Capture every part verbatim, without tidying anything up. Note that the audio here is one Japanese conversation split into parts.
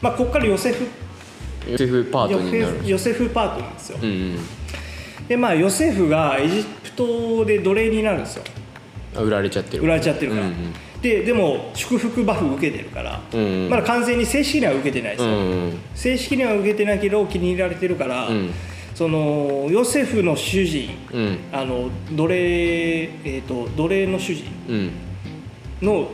まあ、ここからヨセフヨセフパートになるヨセフパートなんですよ、うんうん、でまあヨセフがエジプトで奴隷になるんですよ。売られちゃってる売られちゃってるから、うんうん、で, でも祝福バフ受けてるから、うんうん、まだ完全に正式には受けてないですよ、うんうん、正式には受けてないけど気に入られてるから、うん、そのヨセフの主人、うん、あの奴隷、えーと、奴隷の主人の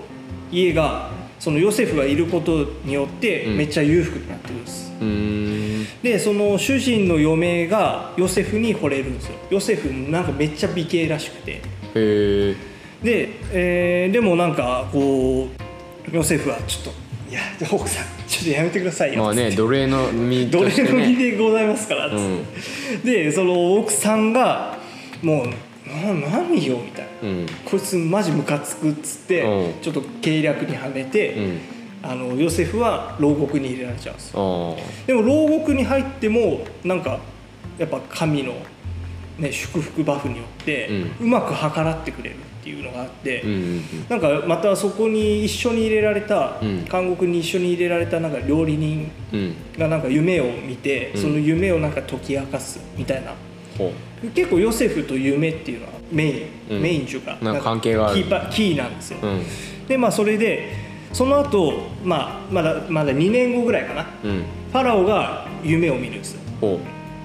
家がそのヨセフがいることによってめっちゃ裕福になってるんです、うん、でその主人の嫁がヨセフに惚れるんですよ。ヨセフなんかめっちゃ美形らしくて、へで、えー、でもなんかこうヨセフはちょっといや奥さんちょっとやめてくださいよ、まあね、奴隷の身としてね、奴隷の身でございますからって、うん、でその奥さんがもう何よみたいな、うん、こいつマジムカつくっつって、うん、ちょっと計略にはめて、うん、あのヨセフは牢獄に入れられちゃうんですよ。でも牢獄に入ってもなんかやっぱ神の、ね、祝福バフによってうまく計らってくれるっていうのがあって、うんうんうん、なんかまたそこに一緒に入れられた、うん、監獄に一緒に入れられたなんか料理人がなんか夢を見て、うん、その夢をなんか解き明かすみたいな、うん、結構ヨセフと夢っていうのはメイン、うん、メインというかなんか関係があるキーなんですよ、うん、でまあそれでその後、まあ、まだまだにねんごぐらいかな、うん、ファラオが夢を見るんですよ。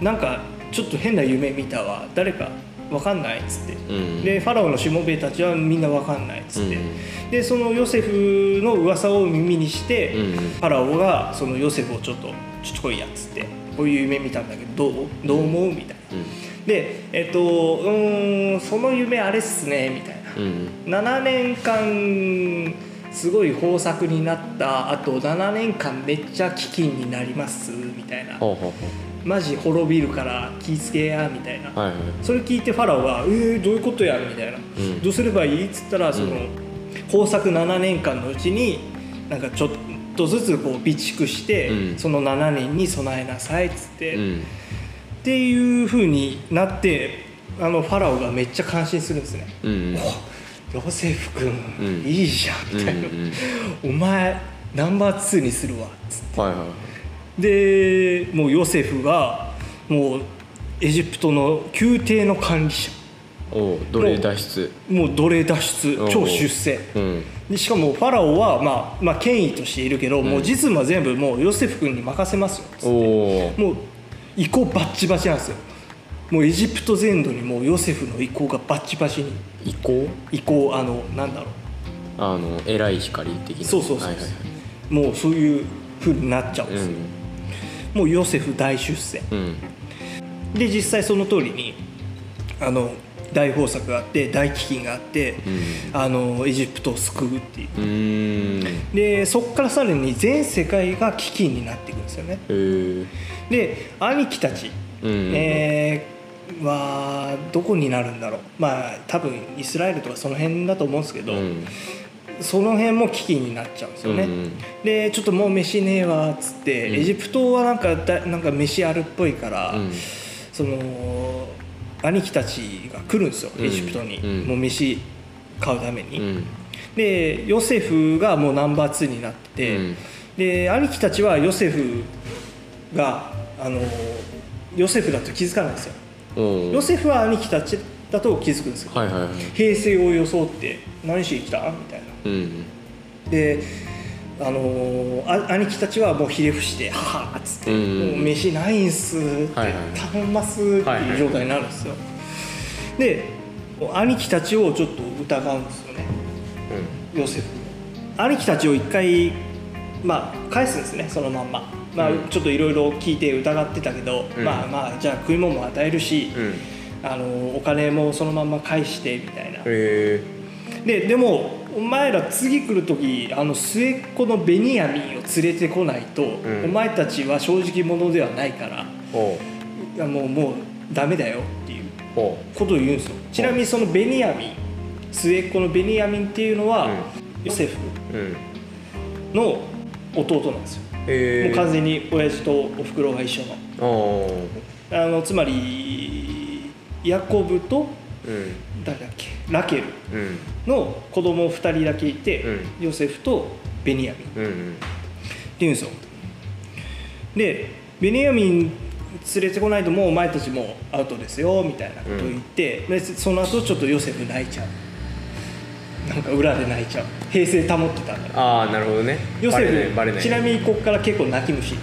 なんかちょっと変な夢見たわ誰か分かんないっつって、うん、でファラオのしもべたちはみんな分かんないっつって、うん、でそのヨセフの噂を耳にして、うん、ファラオがそのヨセフをちょっとちょっと来いやっつってこういう夢見たんだけどどうどう思うみたいな、うん、でえっとうーんその夢あれっすねみたいな、うん、ななねんかんすごい豊作になったあとななねんかんめっちゃ飢饉になりますみたいな、ほうほうほうマジ滅びるから気ぃつけやみたいな、はいはい、それ聞いてファラオはえー、どういうことやみたいな、うん、どうすればいいっつったらその、うん、豊作ななねんかんのうちになんかちょっとずつこう備蓄して、うん、そのななねんに備えなさいっつって、うん、っていう風になってあのファラオがめっちゃ感心するんですね、うんうん、おヨセフ君、うん、いいじゃんみたいな、うんうん、お前ナンバーツーにするわっつって、はいはい、でもうヨセフがもうエジプトの宮廷の管理者、お奴隷脱出、もう奴隷脱出超出世、うん、でしかもファラオは、まあまあ、権威としているけど、うん、もう実務は全部もうヨセフ君に任せますよっつって、おもう意向バッチバチなんですよ。もうエジプト全土にもうヨセフの意向がバッチバチに、意向意向あのなんだろうあの偉い光的な、そうそうそうそう、はいはい、もうそういう風になっちゃうんですよ、うん、もうヨセフ大出世、うん、で実際その通りにあの大豊作があって大飢饉があって、うん、あのエジプトを救うっていう、うーん、でそこからさらに全世界が飢饉になっていくんですよね。で兄貴たち、うん、えー、はどこになるんだろう、まあ多分イスラエルとかその辺だと思うんですけど、うん、その辺も飢饉になっちゃうんですよね、うん、でちょっともう飯ねえわっつって、うん、エジプトはなんかだなんか飯あるっぽいから、うん、その兄貴たちが来るんですよ、うん、エジプトに、うん、もう飯買うために、うん、でヨセフがもうナンバーツーになってて、うん、で兄貴たちはヨセフがあのヨセフだと気づかないんですよ。ヨセフは兄貴たちだと気づくんですよ、はいはいはい、平成を装って何しに来たみたいな、うん、であのー、あ兄貴たちはもうひれ伏してはぁっつって、うんうん、もう飯ないんすって頼んますっていう状態になるんですよ、はいはいはい、で兄貴たちをちょっと疑うんですよね、うん、ヨセフ兄貴たちを一回、まあ、返すんですねそのまんま、まあ、ちょっといろいろ聞いて疑ってたけど、うん、まあまあじゃあ食い物も与えるし、うん、あのー、お金もそのまんま返してみたいな、へー、で、でもお前ら次来る時あの末っ子のベニヤミンを連れてこないと、うん、お前たちは正直者ではないからもうもうダメだよっていうことを言うんですよ。ちなみにそのベニヤミン、末っ子のベニヤミンっていうのは、うん、ヨセフの弟なんですよ、うん、もう完全に親父とお袋が一緒の、あのつまりヤコブと、うん、誰だっけラケルの子供ふたりだけいて、うん、ヨセフとベニヤミン、うんうん、っていうんですよ。でベニヤミン連れてこないともうお前たちもうアウトですよみたいなこと言って、うん、でその後ちょっとヨセフ泣いちゃう、なんか裏で泣いちゃう、平静保ってたから。ああなるほどね。ヨセフバレない、ちなみにここから結構泣き虫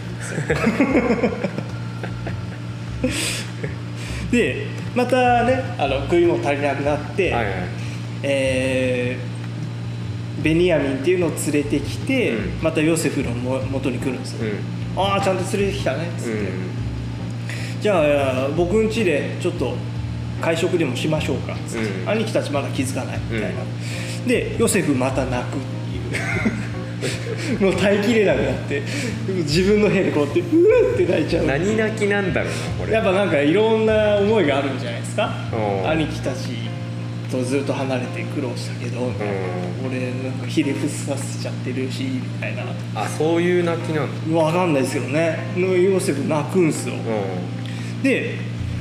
でまたねあの食いも足りなくなって、はいはい、えー、ベニヤミンっていうのを連れてきて、うん、またヨセフの元に来るんですよ、うん、ああちゃんと連れてきたねっつって、うん、じゃあ僕ん家でちょっと会食でもしましょうかっつって、うん、兄貴たちまだ気づかないみたいな、うん、でヨセフまた泣くっていうもう耐えきれなくなって自分の部屋でこうやってうーって泣いちゃう。何泣きなんだろうなこれ。やっぱなんかいろんな思いがあるんじゃないですか。兄貴たちとずっと離れて苦労したけど、うん、俺なんかひれ伏させちゃってるしみたいな。あ、そういう泣きなの。わかんないですけどね。ヨセフ泣くんすよ。で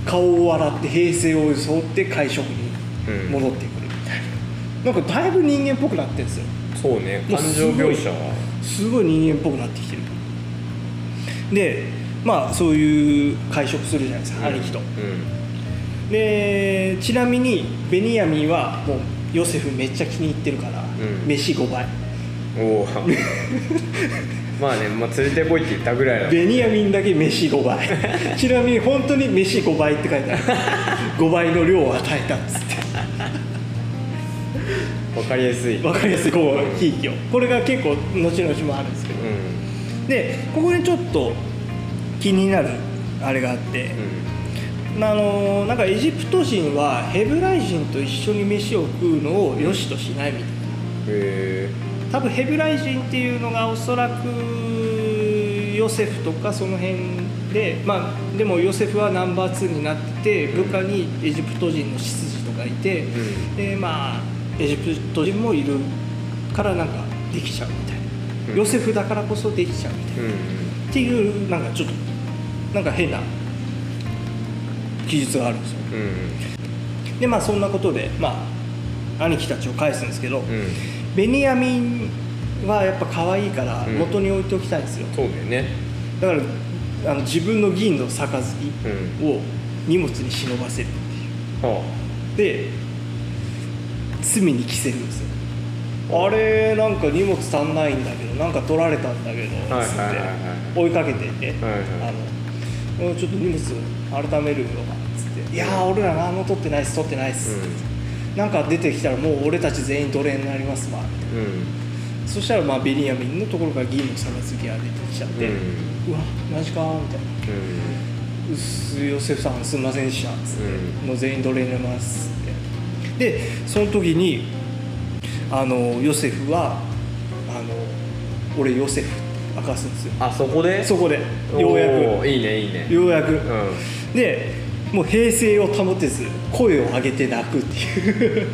顔を洗って平静を装って会食に戻ってくるみたいな、うん、なんかだいぶ人間っぽくなってるんですよ。そうね、感情描写はすごい人間っぽくなってきてる。でまあそういう会食するじゃないですか、うん、兄貴と、うん、でちなみにベニヤミンはもうヨセフめっちゃ気に入ってるから、うん、飯ごばい。おまあね、まあ、連れてこいって言ったぐらいだ。ベニヤミンだけ飯ごばいちなみに本当に飯ごばいって書いてあるごばいの量を与えたっつって分かりやすい分かりやすいこうひいきを。これが結構後々もあるんですけど、うん、でここにちょっと気になるあれがあって、うん、あのなんかエジプト人はヘブライ人と一緒に飯を食うのを良しとしないみたいな、うん、へー、多分ヘブライ人っていうのがおそらくヨセフとかその辺で、まあでもヨセフはナンバーツーになってて部下にエジプト人の執事とかいて、うん、でまあエジプト人もいるからなんかできちゃうみたいな、うん、ヨセフだからこそできちゃうみたいな、うん、っていうなんかちょっとなんか変な記述があるんですよ、うん、でまあそんなことでまあ兄貴たちを返すんですけど、うん、ベニヤミンはやっぱ可愛いから元に置いておきたいんですよ、うん、そうだよね。だからあの自分の銀の杯を荷物に忍ばせるっていう、うん、で罪に着せるんですよ、うん、あれなんか荷物足んないんだけどなんか取られたんだけどつって追いかけてて、はいはい、あのちょっと荷物改めるよつって、うん、いやー俺ら何も取ってないっす取ってないっす、うん、なんか出てきたらもう俺たち全員奴隷になりますわ、うん、そしたらまあベニヤミンのところから銀の杯が出てきちゃって、うん、うわマジかみたいな、うん、うっすヨセフさんすいませんでしたっつって、うん、もう全員奴隷になりますって。でその時にあのヨセフはあの俺ヨセフって明かすんですよ。あ、そこでそこでようやくいいねいいねようやく、うん、でもう平静を保てず声を上げて泣くっていう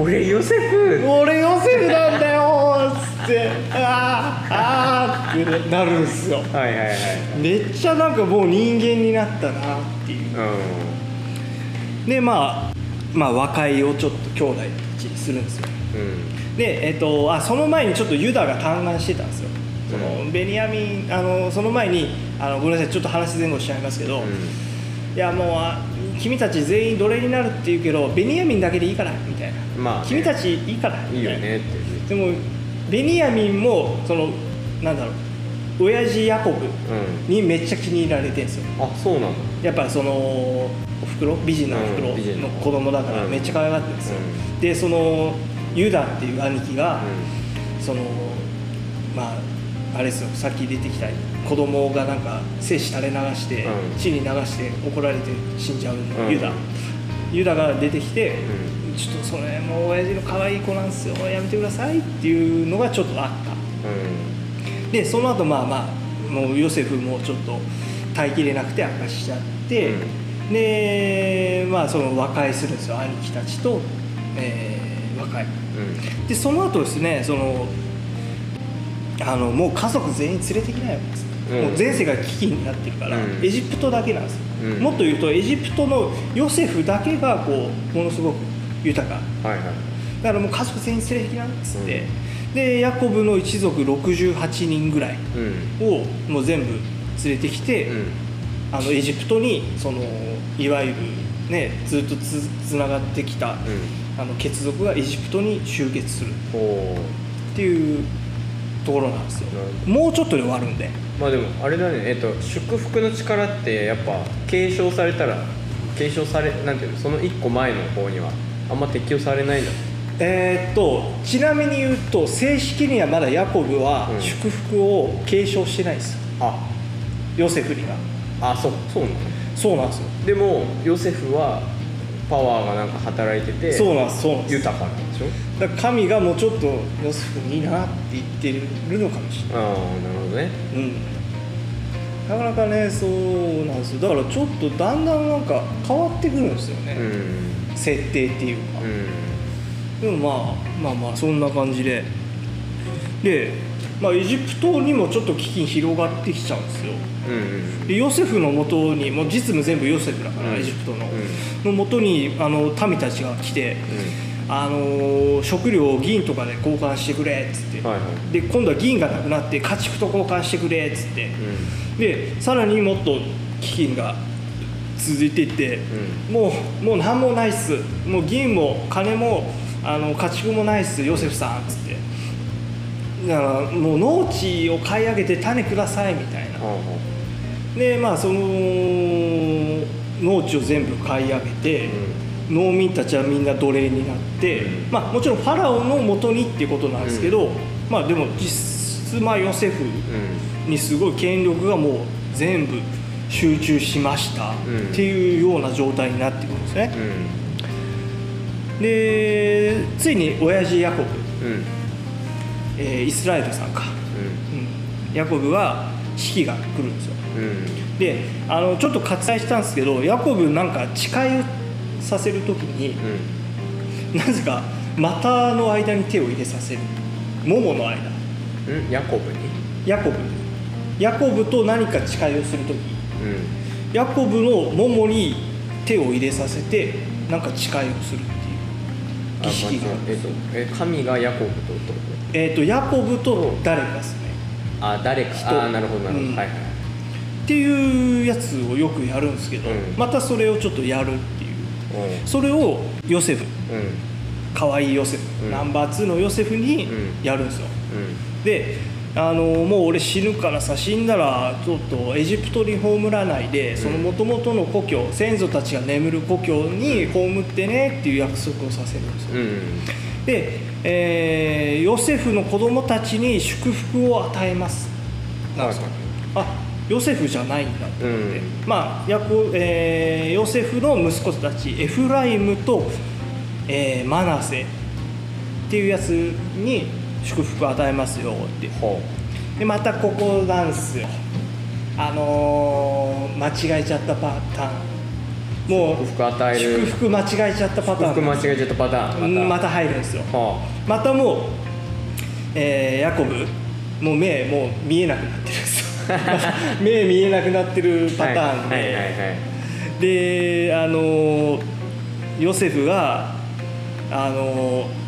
俺ヨセフ俺ヨセフなんだよっつってあああーってなるんすよ。はいはいはい、めっちゃなんかもう人間になったなっていう、うん、でまあまあ和解をちょっと兄弟たちにするんですよ、うん、でえっとあその前にちょっとユダが嘆願してたんですよ、そのベニヤミンあのその前にあのごめんなさいちょっと話前後しちゃいますけど、うん、いやもうあ君たち全員奴隷になるって言うけどベニヤミンだけでいいからみたいな、まあね、君たちいいからみたいな、いいよねって。でもベニヤミンもそのなんだろう親父ヤコブにめっちゃ気に入られてるんですよ、うん、あそうなの。やっぱそのおふくろ美人のおふくろの子供だからめっちゃ可愛がってるんですよ、うん、でそのユダっていう兄貴が、うん、そのまああれですよ、さっき出てきた子供がなんか精子垂れ流して、うん、血に流して怒られて死んじゃうの、うん、ユダユダが出てきて、うん、ちょっとそれもう親父の可愛い子なんすよやめてくださいっていうのがちょっとあった、うん、でその後まあまあもうヨセフもちょっと耐えきれなくて悪化しちゃって、うん、でまあその和解するんですよ兄貴たちと、えー、和解、うん、でその後ですねそのあのもう家族全員連れてきないわけです、うん、もう前世が危機になってるから、うん、エジプトだけなんですよ、うん、もっと言うとエジプトのヨセフだけがこうものすごく豊か、はいはい、だからもう家族全員連れてきなっつって、でヤコブの一族ろくじゅうはちにんぐらいをもう全部連れてきて、うん、あのエジプトにそのいわゆる、ね、ずっと つ, つながってきた、うん、あの血族がエジプトに集結するっていうところなんですよ。もうちょっとで終わるんで、まあでもあれだね、えっと、祝福の力ってやっぱ継承されたら継承されなんていうの、そのいっこまえの方にはあんま適用されないんだ。えー、っとちなみに言うと正式にはまだヤコブは祝福を継承してないです、うん、あヨセフにはあそ う, そうなんそうなんですよ。でもヨセフはパワーがなんか働いててそうなんそうなん豊かなんでしょ。だから神がもうちょっとヨセフいいなって言ってるのかもしれない。ああなるほどね、うん、なかなかねそうなんですよ。だからちょっとだんだんなんか変わってくるんですよね、うん、設定っていうか、うんでもまあ、まあまあそんな感じでで、まあ、エジプトにもちょっと飢饉広がってきちゃうんですよ、うんうん、でヨセフの元にもう実務全部ヨセフだから、うん、エジプトの、うん、の元にあの民たちが来て、うん、あの食料を銀とかで交換してくれっつって、はいはい、で今度は銀がなくなって家畜と交換してくれっつって、うん、でさらにもっと飢饉が続いていって、うん、もうもう何もないっす、もう銀も金もあの家畜もないっすヨセフさんっつってだからもう農地を買い上げて種くださいみたいな、うん、でまあその農地を全部買い上げて、うん、農民たちはみんな奴隷になって、うん、まあもちろんファラオの元にっていうことなんですけど、うん、まあでも実質まあヨセフにすごい権力がもう全部集中しましたっていうような状態になってくるんですね、うんでついに親父ヤコブ、うんえー、イスラエルさんか、うんうん、ヤコブは死期が来るんですよ、うん、であのちょっと割愛したんですけどヤコブなんか誓いをさせる時に、うん、なぜか股の間に手を入れさせるももの間、うん、ヤコブにヤコブヤコブと何か誓いをする時、うん、ヤコブのももに手を入れさせて何か誓いをする儀式がえっとえ神がヤコブととえっとヤコブと誰かですね。あ誰か人あなるほどなるほど、うん、はいはいっていうやつをよくやるんですけど、うん、またそれをちょっとやるっていう、うん、それをヨセフ、うん、かわいいヨセフ、うん、ナンバーツーのヨセフにやるんですよ、うんうん、であのもう俺死ぬからさ死んだらちょっとエジプトに葬らないでその元々の故郷先祖たちが眠る故郷に葬ってねっていう約束をさせるんですよ、うん、で、えー、ヨセフの子供たちに祝福を与えますなんですか、はい、あヨセフじゃないんだって思って、うんまあヤコ、えー、ヨセフの息子たちエフライムと、えー、マナセっていうやつに祝福を与えますよってでまたここなんすよあのー、間違えちゃったパターンもう祝福与える祝福間違えちゃったパターン祝福間違えちゃったパターンまた、また入るんですよ、はあ、またもう、えー、ヤコブもう目もう見えなくなってるんですよ目見えなくなってるパターンで、はいはいはいはい、であのー、ヨセフがあのー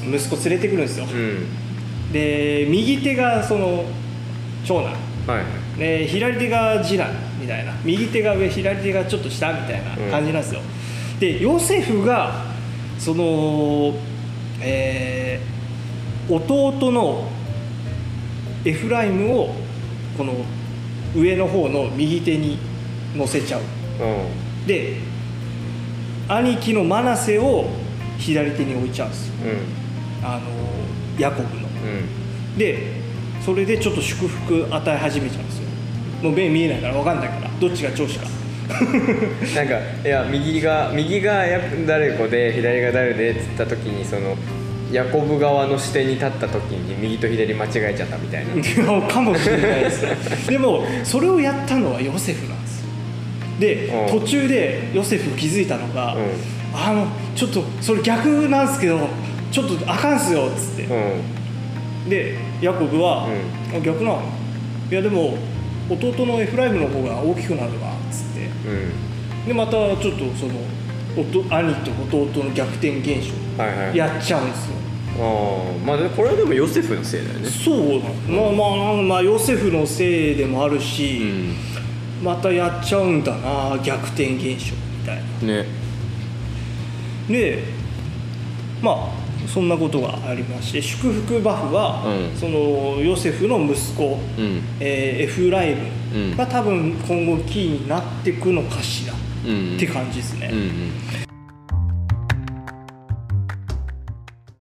息子連れてくるんですよ、うん、で右手がその長男、はい、で左手が次男みたいな右手が上左手がちょっと下みたいな感じなんですよ、うん、でヨセフがその、えー、弟のエフライムをこの上の方の右手に乗せちゃう、うん、で兄貴のマナセを左手に置いちゃうんですよ、うんあのヤコブの、うん、でそれでちょっと祝福与え始めちゃうんですよ。もう目見えないから分かんないからどっちが長子かなんかいや右が右が誰子で左が誰でっつった時にそのヤコブ側の視点に立った時に右と左間違えちゃったみたいなかもしれないですでもそれをやったのはヨセフなんですよ。で、うん、途中でヨセフ気づいたのが、うん、あのちょっとそれ逆なんですけどちょっとあかんすよっつって、うん、でヤコブは、うん、逆なのいやでも弟のエフライムの方が大きくなるわっつって、うん、でまたちょっとそのおと兄と弟の逆転現象やっちゃうんですよ、あ、まあ、これはでもヨセフのせいだよね。そう、まあまあ、まあ、ヨセフのせいでもあるし、うん、またやっちゃうんだな逆転現象みたいなね。でまあそんなことがありまして、祝福バフは、うん、そのヨセフの息子、うんえー、エフライムが多分今後キーになってくのかしら、うん、って感じですね、うんうん。